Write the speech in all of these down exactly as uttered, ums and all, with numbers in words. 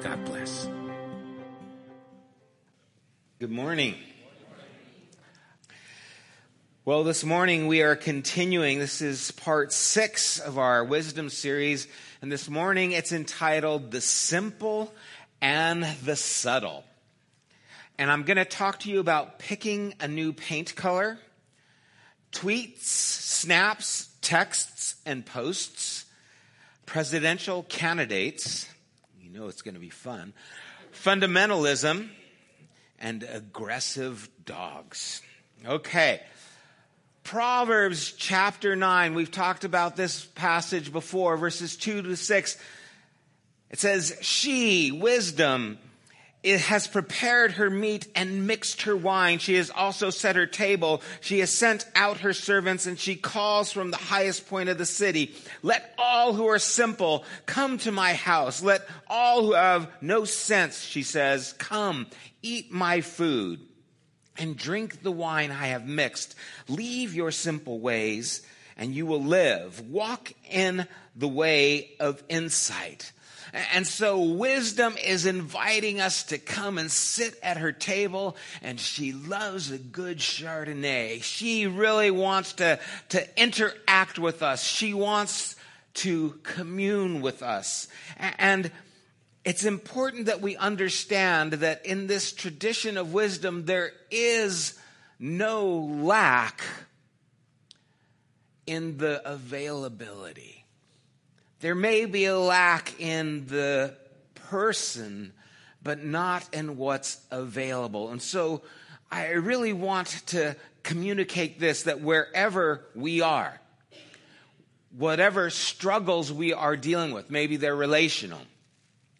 God bless. Good morning. Well, this morning we are continuing. This is part six of our wisdom series. And this morning it's entitled The Simple and the Subtle. And I'm going to talk to you about picking a new paint color, tweets, snaps, texts, and posts, presidential candidates. You know it's going to be fun. Fundamentalism and aggressive dogs. Okay. Proverbs chapter nine. We've talked about this passage before, verses two to six. It says, she, wisdom, it has prepared her meat and mixed her wine. She has also set her table. She has sent out her servants, and she calls from the highest point of the city. Let all who are simple come to my house. Let all who have no sense, she says, come, eat my food and drink the wine I have mixed. Leave your simple ways, and you will live. Walk in the way of insight. And so wisdom is inviting us to come and sit at her table, and she loves a good Chardonnay. She really wants to, to interact with us. She wants to commune with us. And it's important that we understand that in this tradition of wisdom, there is no lack in the availability. There may be a lack in the person, but not in what's available. And so I really want to communicate this, that wherever we are, whatever struggles we are dealing with, maybe they're relational,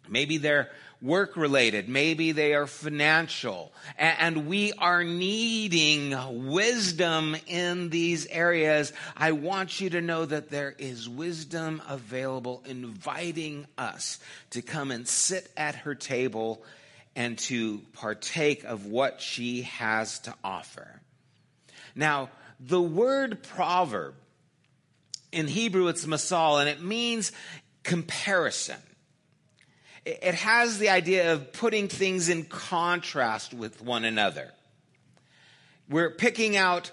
maybe they're work-related, maybe they are financial, and we are needing wisdom in these areas, I want you to know that there is wisdom available, inviting us to come and sit at her table and to partake of what she has to offer. Now, the word proverb, in Hebrew it's masal, and it means comparison. It has the idea of putting things in contrast with one another. We're picking out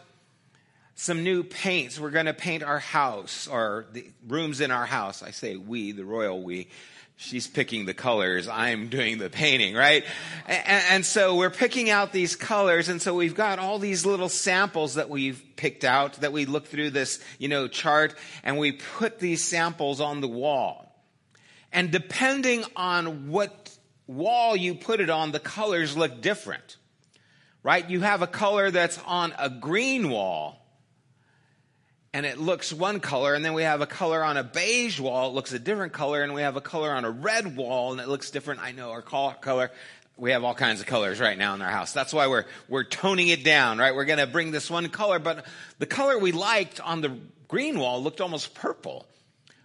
some new paints. We're going to paint our house or the rooms in our house. I say we, the royal we. She's picking the colors. I'm doing the painting, right? And, and so we're picking out these colors. And so we've got all these little samples that we've picked out that we look through this, you know, chart, and we put these samples on the wall. And depending on what wall you put it on, the colors look different, right? You have a color that's on a green wall, and it looks one color. And then we have a color on a beige wall. It looks a different color. And we have a color on a red wall, and it looks different. I know our color. We have all kinds of colors right now in our house. That's why we're we're toning it down, right? We're going to bring this one color. But the color we liked on the green wall looked almost purple.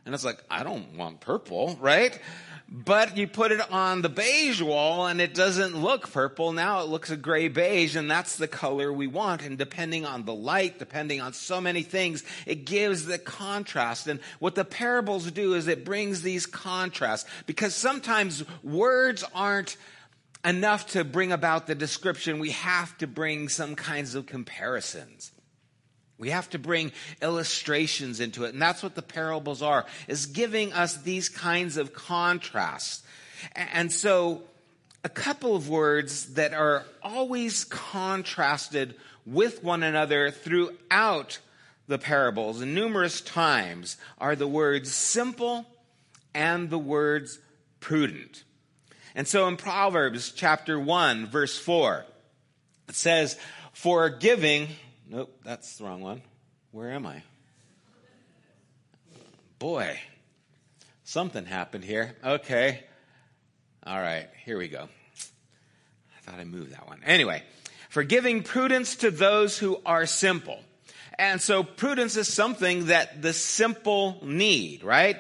And it's like, I don't want purple, right? But you put it on the beige wall and it doesn't look purple. Now it looks a gray beige, and that's the color we want. And depending on the light, depending on so many things, it gives the contrast. And what the parables do is it brings these contrasts, because sometimes words aren't enough to bring about the description. We have to bring some kinds of comparisons. We have to bring illustrations into it. And that's what the parables are, is giving us these kinds of contrasts. And so a couple of words that are always contrasted with one another throughout the parables, and numerous times, are the words simple and the words prudent. And so in Proverbs chapter one, verse four, it says, for giving, nope, that's the wrong one. Where am I? Boy, something happened here. Okay. All right, here we go. I thought I moved that one. Anyway, for giving prudence to those who are simple. And so prudence is something that the simple need, right?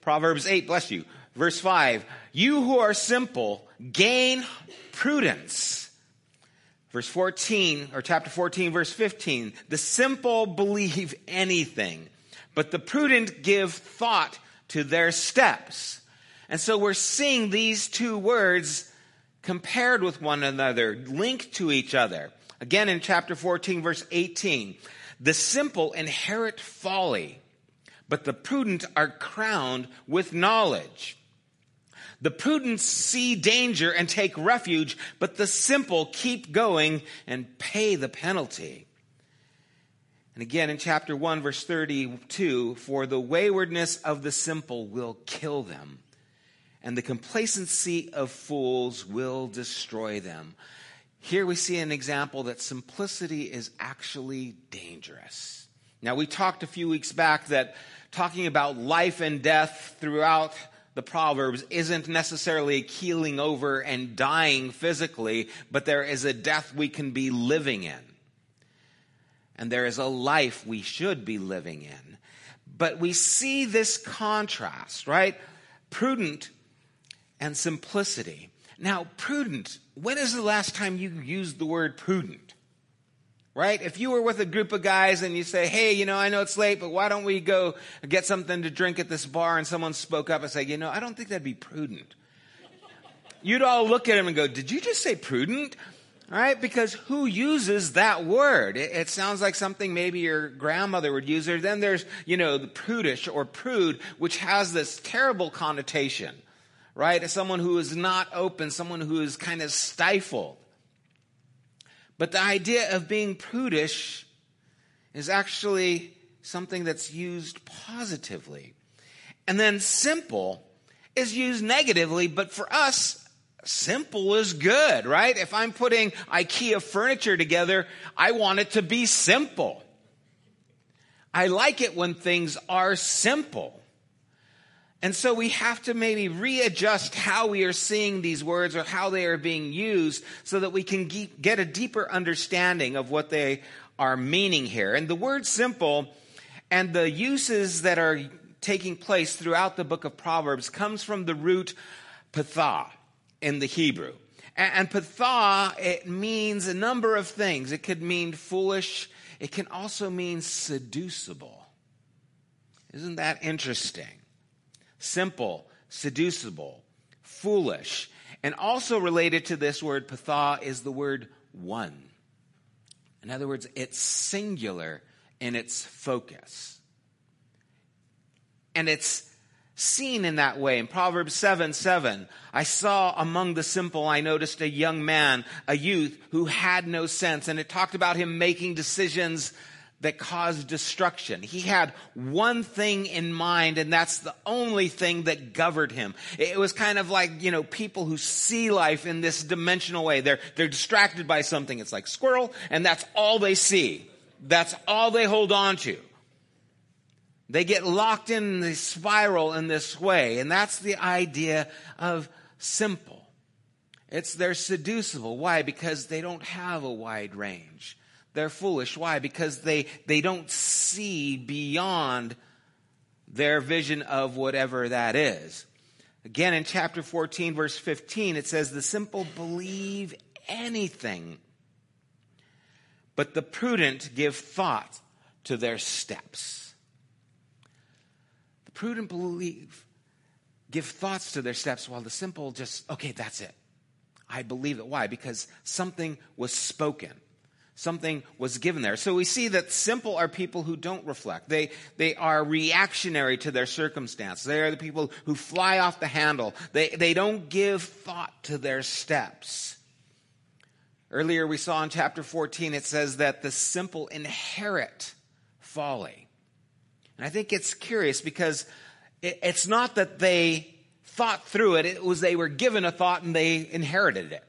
Proverbs eight, bless you. Verse five, you who are simple, gain prudence. Verse fourteen, or chapter fourteen, verse fifteen, the simple believe anything, but the prudent give thought to their steps. And so we're seeing these two words compared with one another, linked to each other. Again, in chapter fourteen, verse eighteen, the simple inherit folly, but the prudent are crowned with knowledge. The prudent see danger and take refuge, but the simple keep going and pay the penalty. And again in chapter one, verse thirty-two, for the waywardness of the simple will kill them, and the complacency of fools will destroy them. Here we see an example that simplicity is actually dangerous. Now, we talked a few weeks back that talking about life and death throughout the Proverbs isn't necessarily keeling over and dying physically, but there is a death we can be living in. And there is a life we should be living in. But we see this contrast, right? Prudent and simplicity. Now, prudent, when is the last time you used the word prudent? Right? If you were with a group of guys and you say, hey, you know, I know it's late, but why don't we go get something to drink at this bar? And someone spoke up and said, you know, I don't think that'd be prudent. You'd all look at him and go, did you just say prudent? Right? Because who uses that word? It, it sounds like something maybe your grandmother would use. Or then there's, you know, the prudish or prude, which has this terrible connotation, right? As someone who is not open, someone who is kind of stifled. But the idea of being prudish is actually something that's used positively. And then simple is used negatively, but for us, simple is good, right? If I'm putting IKEA furniture together, I want it to be simple. I like it when things are simple. And so we have to maybe readjust how we are seeing these words or how they are being used so that we can get a deeper understanding of what they are meaning here. And the word simple and the uses that are taking place throughout the book of Proverbs comes from the root pathah in the Hebrew. And pathah, it means a number of things. It could mean foolish. It can also mean seducible. Isn't that interesting? Simple, seducible, foolish. And also related to this word, pathah, is the word one. In other words, it's singular in its focus. And it's seen in that way. In Proverbs seven seven, I saw among the simple, I noticed a young man, a youth who had no sense. And it talked about him making decisions that caused destruction. He had one thing in mind, and that's the only thing that governed him. It was kind of like, you know, people who see life in this dimensional way. They're, they're distracted by something. It's like squirrel, and that's all they see. That's all they hold on to. They get locked in the spiral in this way, and that's the idea of simple. It's they're seducible. Why? Because they don't have a wide range. They're foolish. Why? Because they, they don't see beyond their vision of whatever that is. Again, in chapter fourteen, verse fifteen, it says, the simple believe anything, but the prudent give thought to their steps. The prudent believe, give thoughts to their steps, while the simple just, okay, that's it. I believe it. Why? Because something was spoken. Something was given there. So we see that simple are people who don't reflect. They they are reactionary to their circumstance. They are the people who fly off the handle. They they don't give thought to their steps. Earlier we saw in chapter fourteen, it says that the simple inherit folly. And I think it's curious because it, it's not that they thought through it. It was they were given a thought and they inherited it.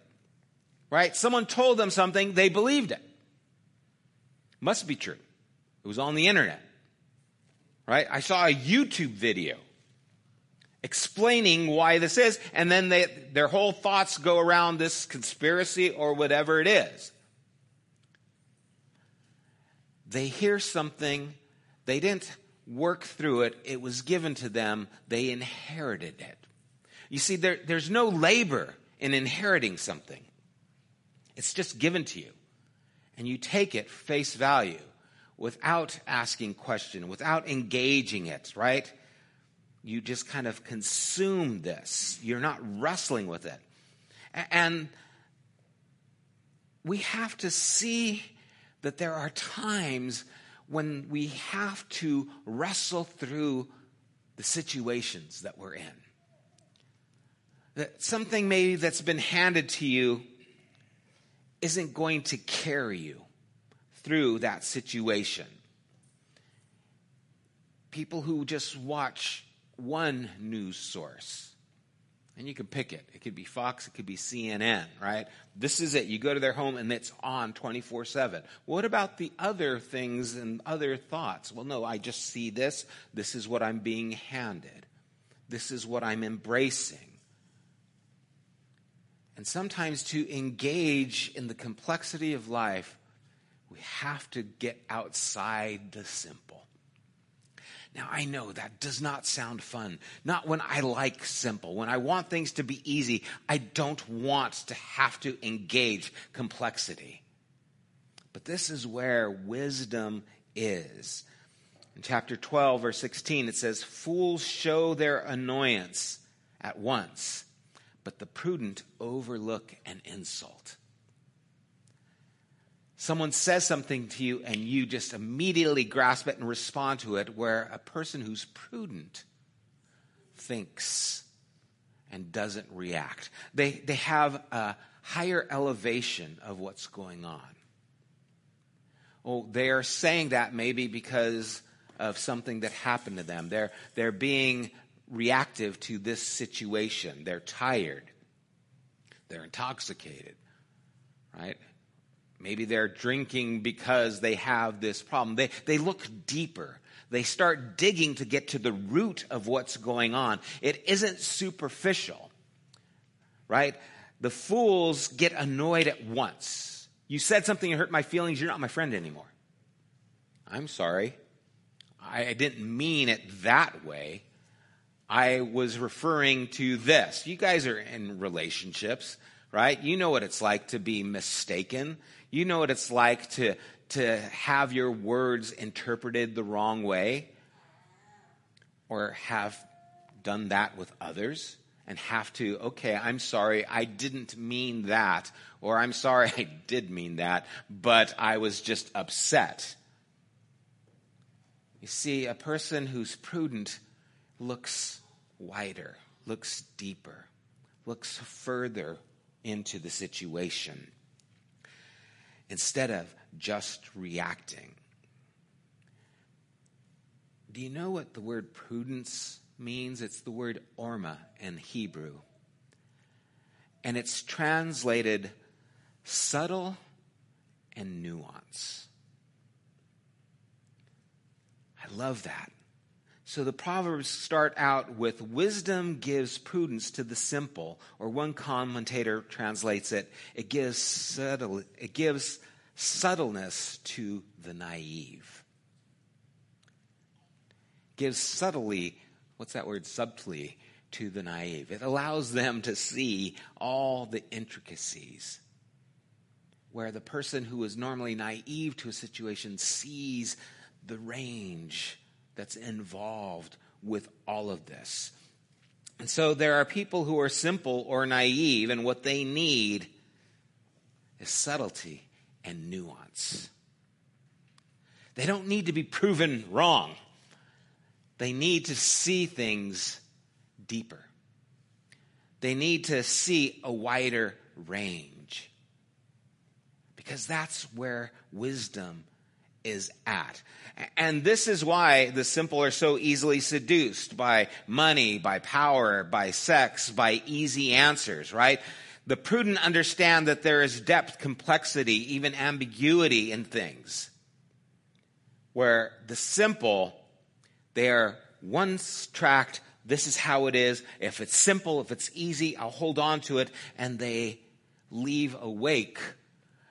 Right? Someone told them something, they believed it. Must be true. It was on the internet, right? I saw a YouTube video explaining why this is, and then they, their whole thoughts go around this conspiracy or whatever it is. They hear something. They didn't work through it. It was given to them. They inherited it. You see, there, there's no labor in inheriting something. It's just given to you. And you take it face value without asking question, without engaging it, right? You just kind of consume this. You're not wrestling with it. And we have to see that there are times when we have to wrestle through the situations that we're in. That something maybe that's been handed to you isn't going to carry you through that situation. People who just watch one news source, and you can pick it. It could be Fox, it could be C N N, right? This is it. You go to their home and it's on twenty-four seven. What about the other things and other thoughts? Well, no, I just see this. This is what I'm being handed. This is what I'm embracing. And sometimes to engage in the complexity of life, we have to get outside the simple. Now, I know that does not sound fun. Not when I like simple. When I want things to be easy, I don't want to have to engage complexity. But this is where wisdom is. In chapter twelve, verse sixteen, it says, "Fools show their annoyance at once, but the prudent overlook an insult." Someone says something to you and you just immediately grasp it and respond to it, where a person who's prudent thinks and doesn't react. They, they have a higher elevation of what's going on. Oh, they are saying that maybe because of something that happened to them. They're, they're being reactive to this situation. They're tired. They're intoxicated, right? Maybe they're drinking because they have this problem. They, they look deeper. They start digging to get to the root of what's going on. It isn't superficial, right? The fools get annoyed at once. You said something that hurt my feelings. You're not my friend anymore. I'm sorry. I, I didn't mean it that way. I was referring to this. You guys are in relationships, right? You know what it's like to be mistaken. You know what it's like to, to have your words interpreted the wrong way, or have done that with others and have to, okay, I'm sorry, I didn't mean that, or I'm sorry, I did mean that, but I was just upset. You see, a person who's prudent looks wider, looks deeper, looks further into the situation instead of just reacting. Do you know what the word prudence means? It's the word orma in Hebrew. And it's translated subtle and nuance. I love that. So the Proverbs start out with, wisdom gives prudence to the simple, or one commentator translates it, it gives subtle, it gives subtleness to the naive. It gives subtly, what's that word, subtly, to the naive. It allows them to see all the intricacies, where the person who is normally naive to a situation sees the range that's involved with all of this. And so there are people who are simple or naive, and what they need is subtlety and nuance. They don't need to be proven wrong. They need to see things deeper. They need to see a wider range. Because that's where wisdom is at. And this is why the simple are so easily seduced by money, by power, by sex, by easy answers, right? The prudent understand that there is depth, complexity, even ambiguity in things. Where the simple, they are one-tracked, this is how it is. If it's simple, if it's easy, I'll hold on to it. And they leave a wake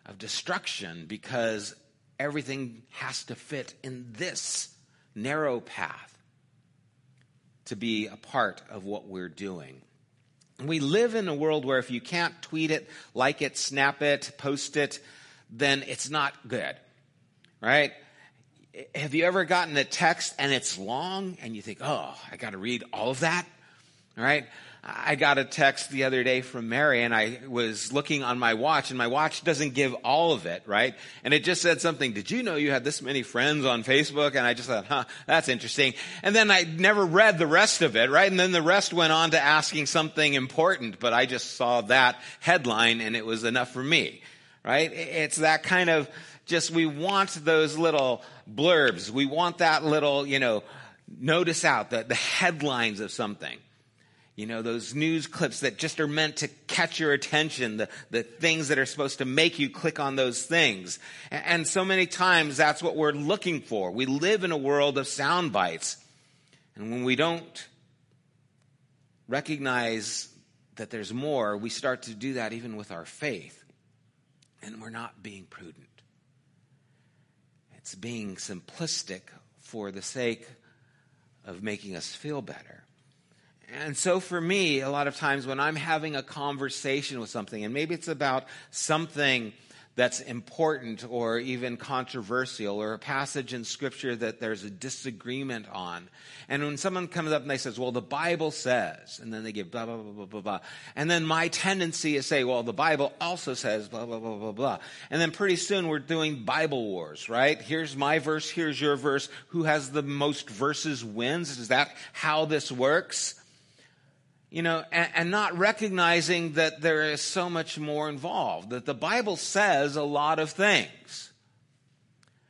of destruction because everything has to fit in this narrow path to be a part of what we're doing. And we live in a world where if you can't tweet it, like it, snap it, post it, then it's not good, right? Have you ever gotten a text and it's long and you think, oh, I got to read all of that? All right. I got a text the other day from Mary and I was looking on my watch and my watch doesn't give all of it, right? And it just said something, did you know you had this many friends on Facebook? And I just thought, huh, that's interesting. And then I never read the rest of it, right? And then the rest went on to asking something important, but I just saw that headline and it was enough for me, right? It's that kind of just, we want those little blurbs. We want that little, you know, notice out, the, the headlines of something. You know, those news clips that just are meant to catch your attention, the, the things that are supposed to make you click on those things. And, and so many times that's what we're looking for. We live in a world of sound bites. And when we don't recognize that there's more, we start to do that even with our faith. And we're not being prudent. It's being simplistic for the sake of making us feel better. And so for me, a lot of times when I'm having a conversation with something, and maybe it's about something that's important or even controversial or a passage in Scripture that there's a disagreement on. And when someone comes up and they says, well, the Bible says, and then they give blah, blah, blah, blah, blah, blah. And then my tendency is say, well, the Bible also says blah, blah, blah, blah, blah. And then pretty soon we're doing Bible wars, right? Here's my verse, here's your verse. Who has the most verses wins? Is that how this works? You know, and, and not recognizing that there is so much more involved, that the Bible says a lot of things.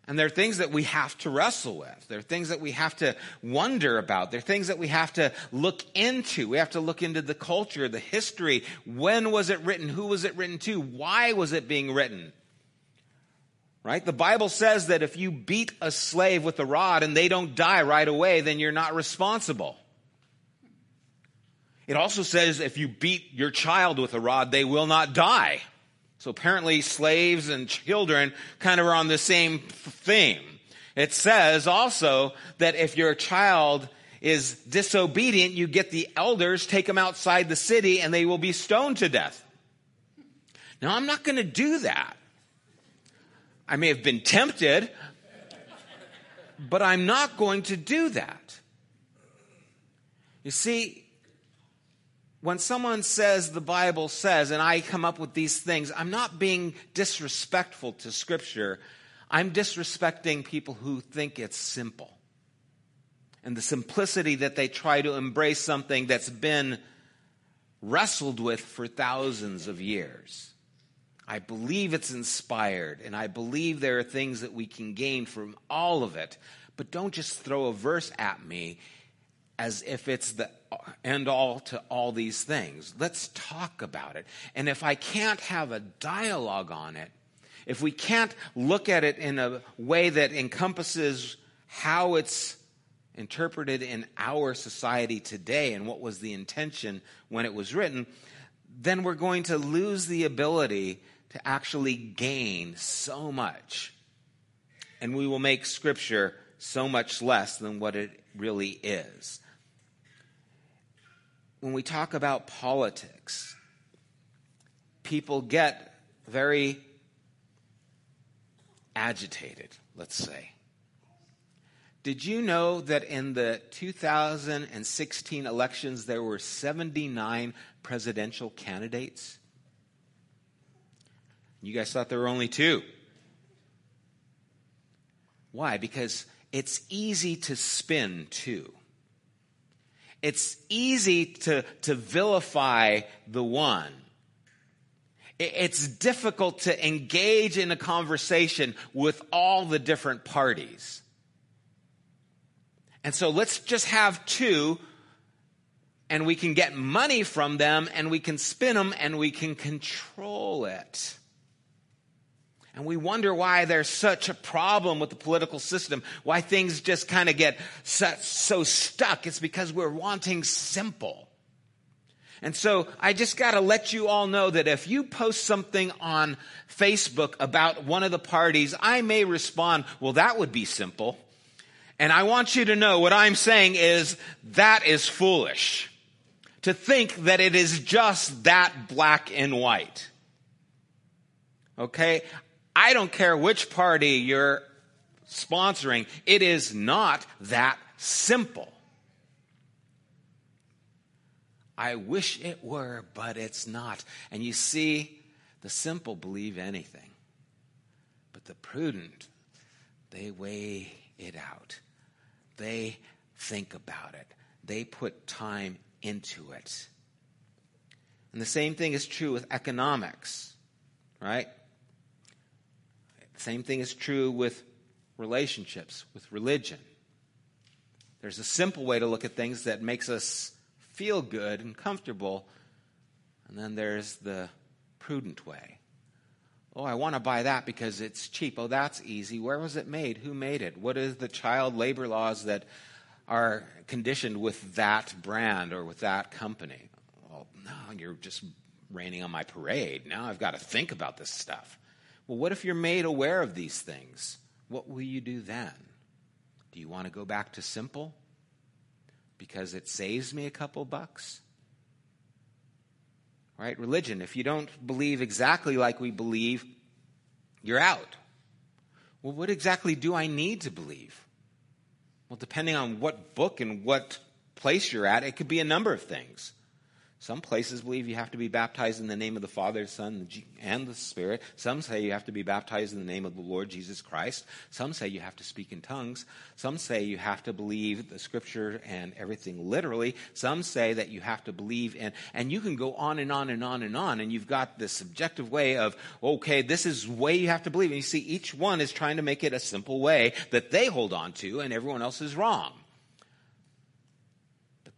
And there are things that we have to wrestle with. There are things that we have to wonder about. There are things that we have to look into. We have to look into the culture, the history. When was it written? Who was it written to? Why was it being written? Right? The Bible says that if you beat a slave with a rod and they don't die right away, then you're not responsible. It also says if you beat your child with a rod, they will not die. So apparently slaves and children kind of are on the same theme. It says also that if your child is disobedient, you get the elders, take them outside the city, and they will be stoned to death. Now, I'm not going to do that. I may have been tempted, but I'm not going to do that. You see, when someone says the Bible says, and I come up with these things, I'm not being disrespectful to Scripture. I'm disrespecting people who think it's simple. And the simplicity that they try to embrace something that's been wrestled with for thousands of years. I believe it's inspired, and I believe there are things that we can gain from all of it. But don't just throw a verse at me as if it's the end all to all these things. Let's talk about it. And if I can't have a dialogue on it, if we can't look at it in a way that encompasses how it's interpreted in our society today and what was the intention when it was written, then we're going to lose the ability to actually gain so much. And we will make Scripture so much less than what it really is. When we talk about politics, people get very agitated, let's say. Did you know that in the two thousand sixteen elections, there were seventy-nine presidential candidates? You guys thought there were only two. Why? Because it's easy to spin too. It's easy to, to vilify the one. It's difficult to engage in a conversation with all the different parties. And so let's just have two, and we can get money from them, and we can spin them, and we can control it. And we wonder why there's such a problem with the political system, why things just kind of get so, so stuck. It's because we're wanting simple. And so I just got to let you all know that if you post something on Facebook about one of the parties, I may respond, well, that would be simple. And I want you to know what I'm saying is that is foolish to think that it is just that black and white. Okay? I don't care which party you're sponsoring. It is not that simple. I wish it were, but it's not. And you see, the simple believe anything. But the prudent, they weigh it out. They think about it. They put time into it. And the same thing is true with economics, right? Same thing is true with relationships, with religion. There's a simple way to look at things that makes us feel good and comfortable. And then there's the prudent way. Oh, I want to buy that because it's cheap. Oh, that's easy. Where was it made? Who made it? What is the child labor laws that are conditioned with that brand or with that company? Well, no, you're just raining on my parade. Now I've got to think about this stuff. Well, what if you're made aware of these things? What will you do then? Do you want to go back to simple? Because it saves me a couple bucks? Right? Religion, if you don't believe exactly like we believe, you're out. Well, what exactly do I need to believe? Well, depending on what book and what place you're at, it could be a number of things. Some places believe you have to be baptized in the name of the Father, Son, and the Spirit. Some say you have to be baptized in the name of the Lord Jesus Christ. Some say you have to speak in tongues. Some say you have to believe the Scripture and everything literally. Some say that you have to believe in, and you can go on and on and on and on, and you've got this subjective way of, okay, this is the way you have to believe. And you see, each one is trying to make it a simple way that they hold on to, and everyone else is wrong.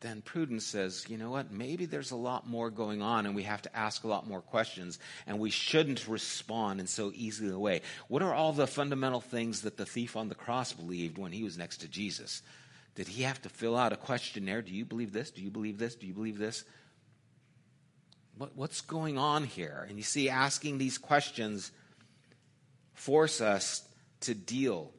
Then prudence says, you know what, maybe there's a lot more going on and we have to ask a lot more questions and we shouldn't respond in so easily a way. What are all the fundamental things that the thief on the cross believed when he was next to Jesus? Did he have to fill out a questionnaire? Do you believe this? Do you believe this? Do you believe this? What, what's going on here? And you see, asking these questions force us to deal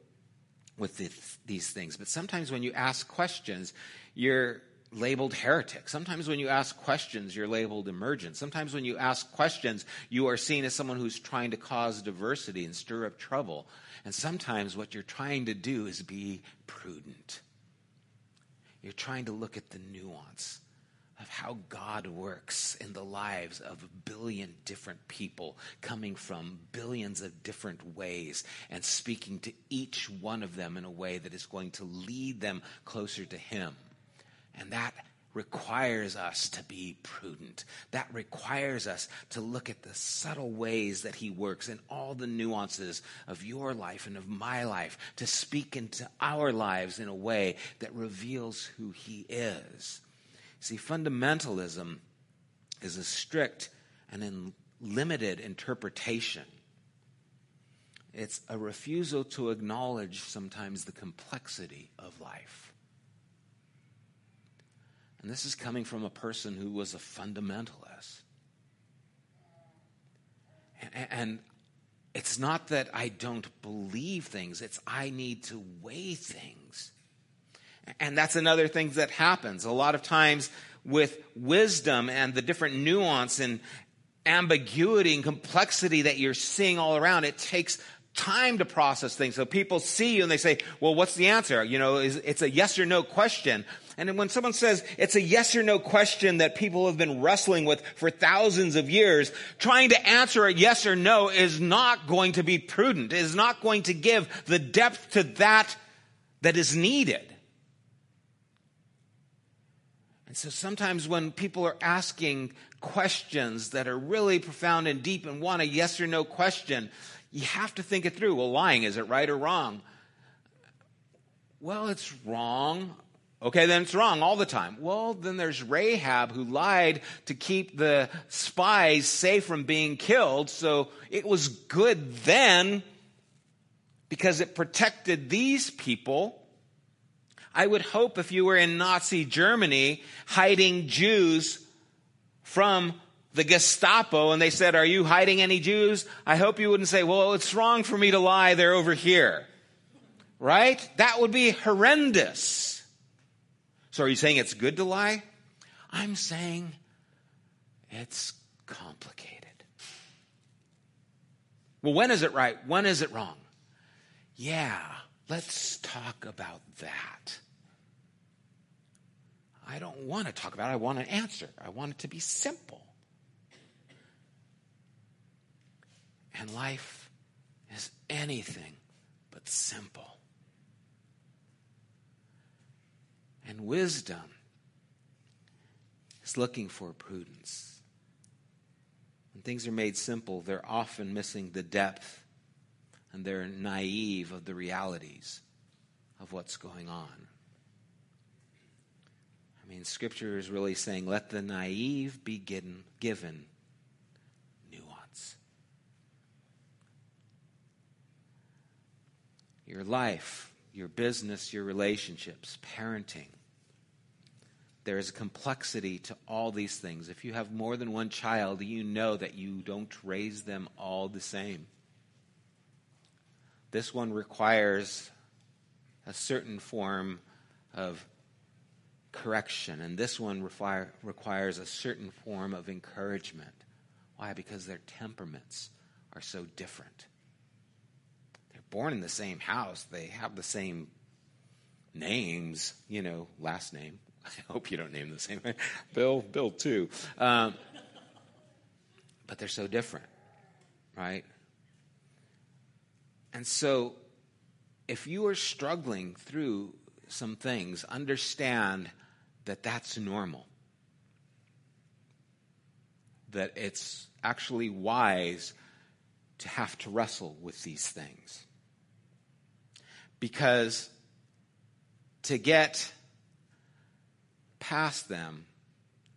with the, these things. But sometimes when you ask questions, you're labeled heretic. Sometimes when you ask questions, you're labeled emergent. Sometimes when you ask questions, you are seen as someone who's trying to cause diversity and stir up trouble. And sometimes what you're trying to do is be prudent. You're trying to look at the nuance of how God works in the lives of a billion different people coming from billions of different ways and speaking to each one of them in a way that is going to lead them closer to Him. And that requires us to be prudent. That requires us to look at the subtle ways that He works and all the nuances of your life and of my life, to speak into our lives in a way that reveals who He is. See, fundamentalism is a strict and limited interpretation. It's a refusal to acknowledge sometimes the complexity of life. And this is coming from a person who was a fundamentalist. And it's not that I don't believe things. It's I need to weigh things. And that's another thing that happens. A lot of times with wisdom and the different nuance and ambiguity and complexity that you're seeing all around, it takes time to process things. So people see you and they say, well, what's the answer? You know, it's a yes or no question. And when someone says it's a yes or no question that people have been wrestling with for thousands of years, trying to answer a yes or no is not going to be prudent, is not going to give the depth to that that is needed. And so sometimes when people are asking questions that are really profound and deep and want a yes or no question, you have to think it through. Well, lying, is it right or wrong? Well, it's wrong. Okay, then it's wrong all the time. Well, then there's Rahab, who lied to keep the spies safe from being killed. So it was good then because it protected these people. I would hope if you were in Nazi Germany hiding Jews from the Gestapo and they said, "Are you hiding any Jews?" I hope you wouldn't say, "Well, it's wrong for me to lie. They're over here." Right? That would be horrendous. So are you saying it's good to lie? I'm saying it's complicated. Well, when is it right? When is it wrong? Yeah, let's talk about that. I don't want to talk about it. I want an answer. I want it to be simple. And life is anything but simple. And wisdom is looking for prudence. When things are made simple, they're often missing the depth, and they're naive of the realities of what's going on. I mean, Scripture is really saying, let the naive be given, given nuance. Your life, your business, your relationships, parenting. There is a complexity to all these things. If you have more than one child, you know that you don't raise them all the same. This one requires a certain form of correction, and this one require, requires a certain form of encouragement. Why? Because their temperaments are so different. They're born in the same house. They have the same names, you know, last name. I hope you don't name the same. Bill, Bill too. Um, but they're so different, right? And so if you are struggling through some things, understand that that's normal. That it's actually wise to have to wrestle with these things. Because to get past them,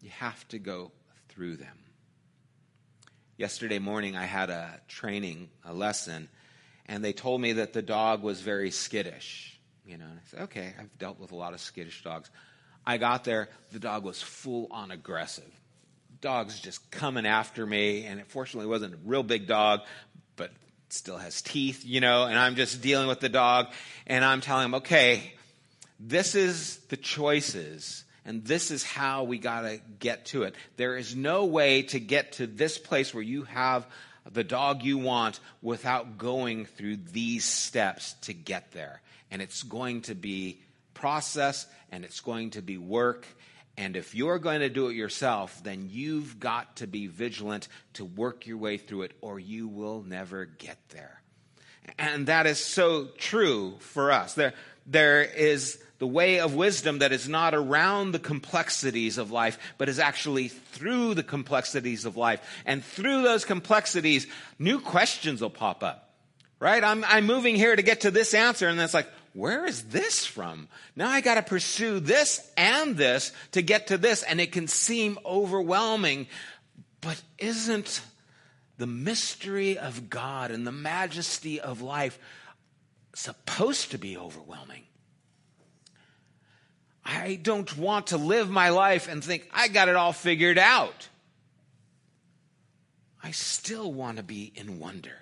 you have to go through them. Yesterday morning, I had a training, a lesson, and they told me that the dog was very skittish. You know, and I said, okay, I've dealt with a lot of skittish dogs. I got there, the dog was full on aggressive. Dog's just coming after me, and it fortunately wasn't a real big dog, but still has teeth, you know, and I'm just dealing with the dog, and I'm telling him, okay, this is the choices, and this is how we got to get to it. There is no way to get to this place where you have the dog you want without going through these steps to get there. And it's going to be process, and it's going to be work. And if you're going to do it yourself, then you've got to be vigilant to work your way through it, or you will never get there. And that is so true for us. There, there is the way of wisdom that is not around the complexities of life, but is actually through the complexities of life. And through those complexities, new questions will pop up, right? I'm, I'm moving here to get to this answer, and then it's like, where is this from? Now I got to pursue this and this to get to this, and it can seem overwhelming, but isn't the mystery of God and the majesty of life supposed to be overwhelming? I don't want to live my life and think, I got it all figured out. I still want to be in wonder.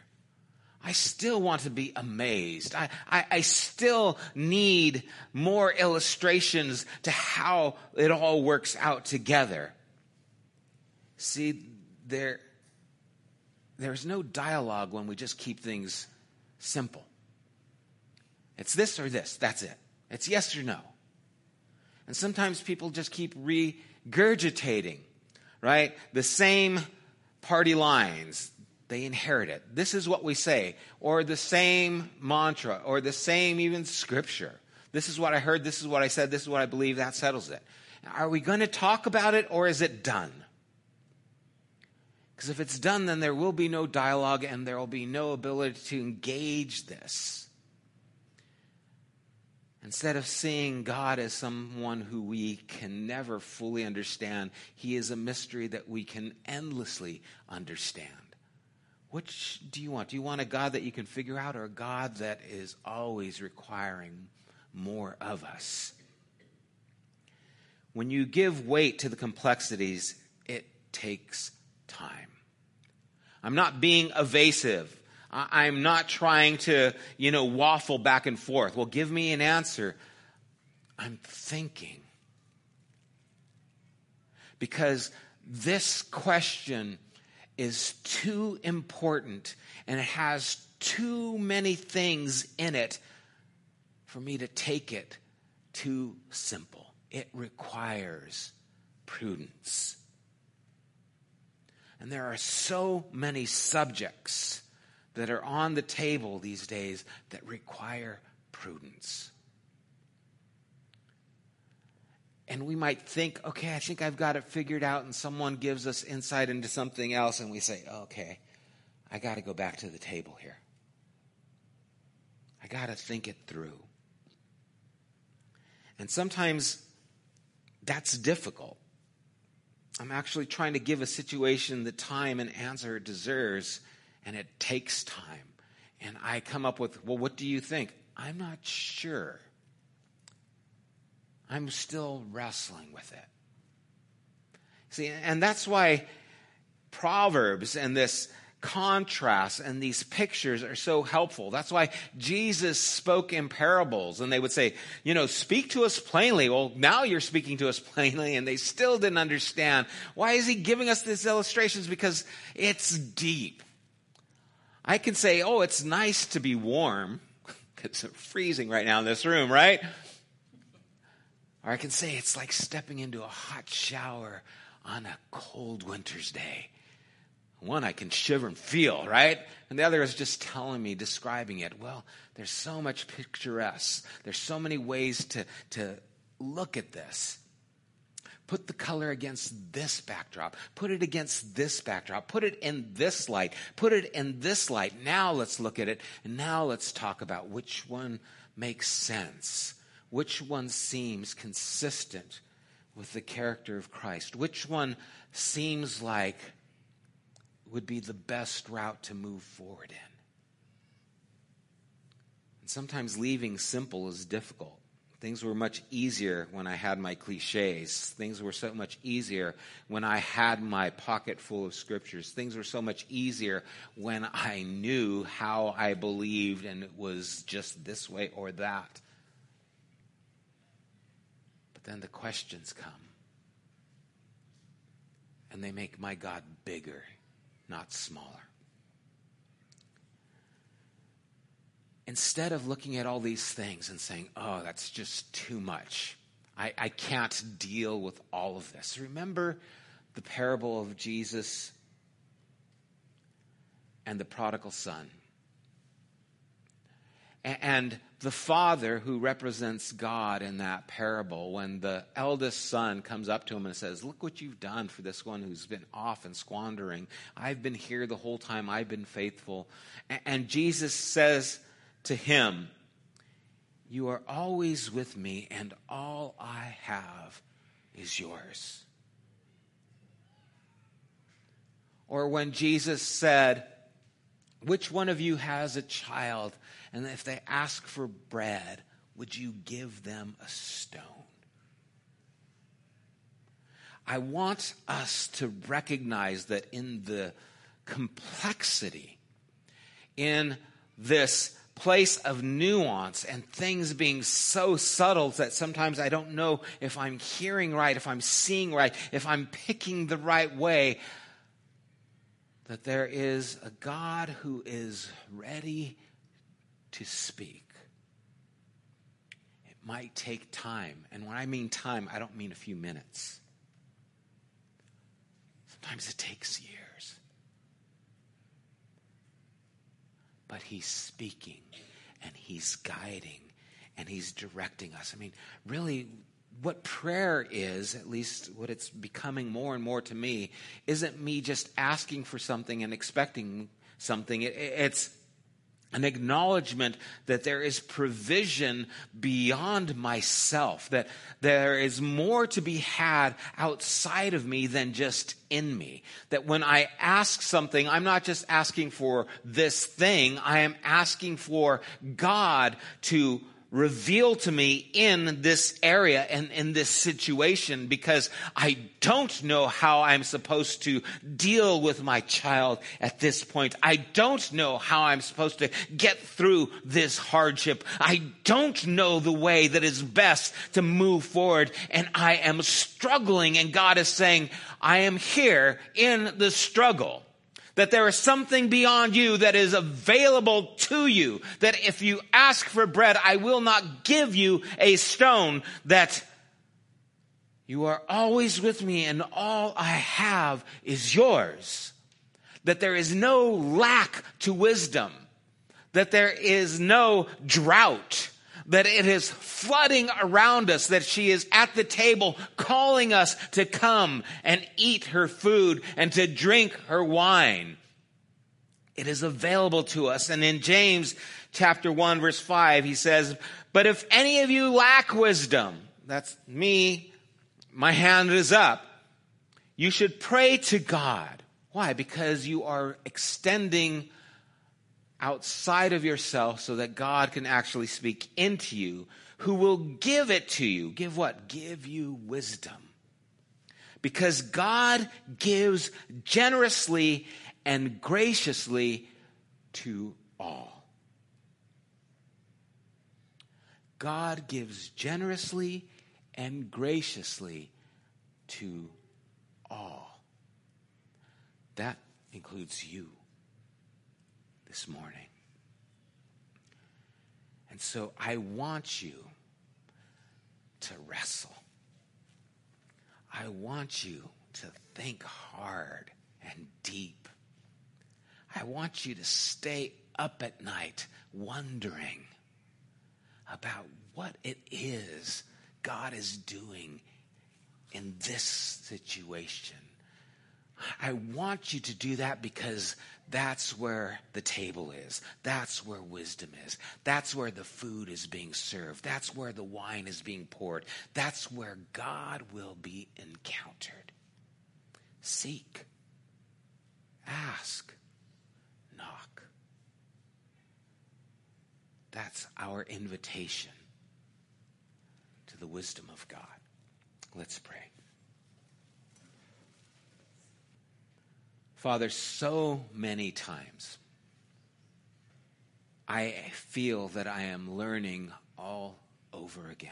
I still want to be amazed. I, I, I still need more illustrations to how it all works out together. See, there, there's no dialogue when we just keep things simple. It's this or this. That's it. It's yes or no. And sometimes people just keep regurgitating, right? The same party lines. They inherit it. This is what we say. Or the same mantra, or the same even scripture. This is what I heard, this is what I said, this is what I believe, that settles it. Are we going to talk about it, or is it done? Because if it's done, then there will be no dialogue and there will be no ability to engage this. Instead of seeing God as someone who we can never fully understand, he is a mystery that we can endlessly understand. Which do you want? Do you want a God that you can figure out, or a God that is always requiring more of us? When you give weight to the complexities, it takes time. I'm not being evasive. I'm not trying to, you know, waffle back and forth. Well, give me an answer. I'm thinking. Because this question is too important and it has too many things in it for me to take it too simple. It requires prudence. And there are so many subjects that are on the table these days that require prudence. And we might think, okay, I think I've got it figured out, and someone gives us insight into something else, and we say, okay, I got to go back to the table here. I got to think it through. And sometimes that's difficult. I'm actually trying to give a situation the time and answer it deserves, and it takes time. And I come up with, well, what do you think? I'm not sure. I'm still wrestling with it. See, and that's why Proverbs and this contrast and these pictures are so helpful. That's why Jesus spoke in parables, and they would say, you know, speak to us plainly. Well, now you're speaking to us plainly, and they still didn't understand. Why is he giving us these illustrations? Because it's deep. I can say, oh, it's nice to be warm, because it's freezing right now in this room, right? Or I can say it's like stepping into a hot shower on a cold winter's day. One I can shiver and feel, right? And the other is just telling me, describing it. Well, there's so much picturesque. There's so many ways to, to look at this. Put the color against this backdrop. Put it against this backdrop. Put it in this light. Put it in this light. Now let's look at it. And now let's talk about which one makes sense. Which one seems consistent with the character of Christ? Which one seems like would be the best route to move forward in. And sometimes leaving simple is difficult. Things were much easier when I had my cliches. Things were so much easier when I had my pocket full of scriptures. Things were so much easier when I knew how I believed and it was just this way or that. But then the questions come. And they make my God bigger, not smaller. Instead of looking at all these things and saying, oh, that's just too much. I, I can't deal with all of this. Remember the parable of Jesus and the prodigal son. A- and the father who represents God in that parable, when the eldest son comes up to him and says, look what you've done for this one who's been off and squandering. I've been here the whole time. I've been faithful. And Jesus says to him, you are always with me, and all I have is yours. Or when Jesus said, which one of you has a child, and if they ask for bread, would you give them a stone? I want us to recognize that in the complexity, in this place of nuance and things being so subtle that sometimes I don't know if I'm hearing right, if I'm seeing right, if I'm picking the right way, that there is a God who is ready to speak. It might take time. And when I mean time, I don't mean a few minutes. Sometimes it takes years. But he's speaking, and he's guiding, and he's directing us. I mean, really, what prayer is, at least what it's becoming more and more to me, isn't me just asking for something and expecting something. It, it's an acknowledgement that there is provision beyond myself, that there is more to be had outside of me than just in me. That when I ask something, I'm not just asking for this thing, I am asking for God to reveal to me in this area and in this situation, because I don't know how I'm supposed to deal with my child at this point. I don't know how I'm supposed to get through this hardship. I don't know the way that is best to move forward, and I am struggling, and God is saying, I am here in the struggle. That there is something beyond you that is available to you. That if you ask for bread, I will not give you a stone. That you are always with me and all I have is yours. That there is no lack to wisdom. That there is no drought. That it is flooding around us, that she is at the table calling us to come and eat her food and to drink her wine. It is available to us. And in James chapter one, verse five, he says, but if any of you lack wisdom, that's me, my hand is up, you should pray to God. Why? Because you are extending outside of yourself so that God can actually speak into you, who will give it to you. Give what? Give you wisdom. Because God gives generously and graciously to all. God gives generously and graciously to all. That includes you this morning. And so I want you to wrestle. I want you to think hard and deep. I want you to stay up at night wondering about what it is God is doing in this situation. I want you to do that because that's where the table is. That's where wisdom is. That's where the food is being served. That's where the wine is being poured. That's where God will be encountered. Seek. Ask. Knock. That's our invitation to the wisdom of God. Let's pray. Father, so many times I feel that I am learning all over again.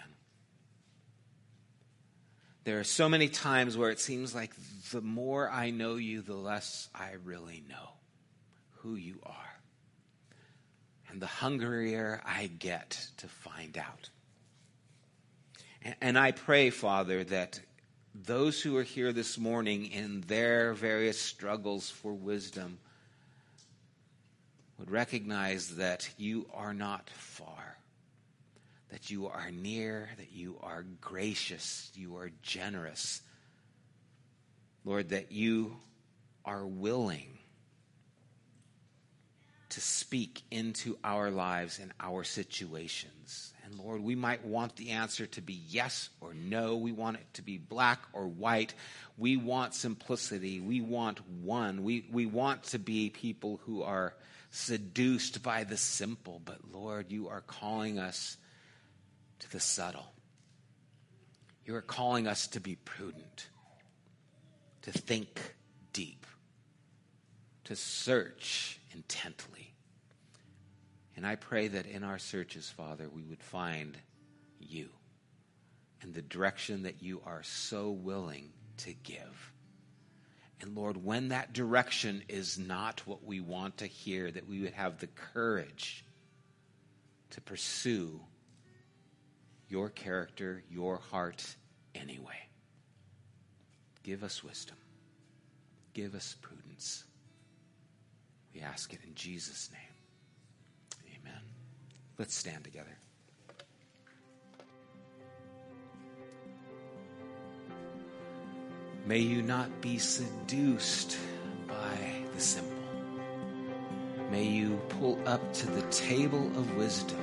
There are so many times where it seems like the more I know you, the less I really know who you are. And the hungrier I get to find out. And I pray, Father, that those who are here this morning in their various struggles for wisdom would recognize that you are not far, that you are near, that you are gracious, you are generous. Lord, that you are willing to speak into our lives and our situations. And Lord, we might want the answer to be yes or no. We want it to be black or white. We want simplicity. We want one. We, we want to be people who are seduced by the simple. But Lord, you are calling us to the subtle. You are calling us to be prudent, to think deep, to search intently. And I pray that in our searches, Father, we would find you and the direction that you are so willing to give. And Lord, when that direction is not what we want to hear, that we would have the courage to pursue your character, your heart anyway. Give us wisdom. Give us prudence. We ask it in Jesus' name. Amen. Let's stand together. May you not be seduced by the simple. May you pull up to the table of wisdom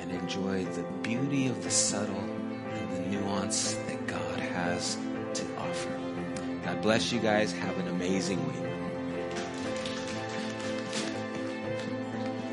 and enjoy the beauty of the subtle and the nuance that God has to offer. God bless you guys. Have an amazing week.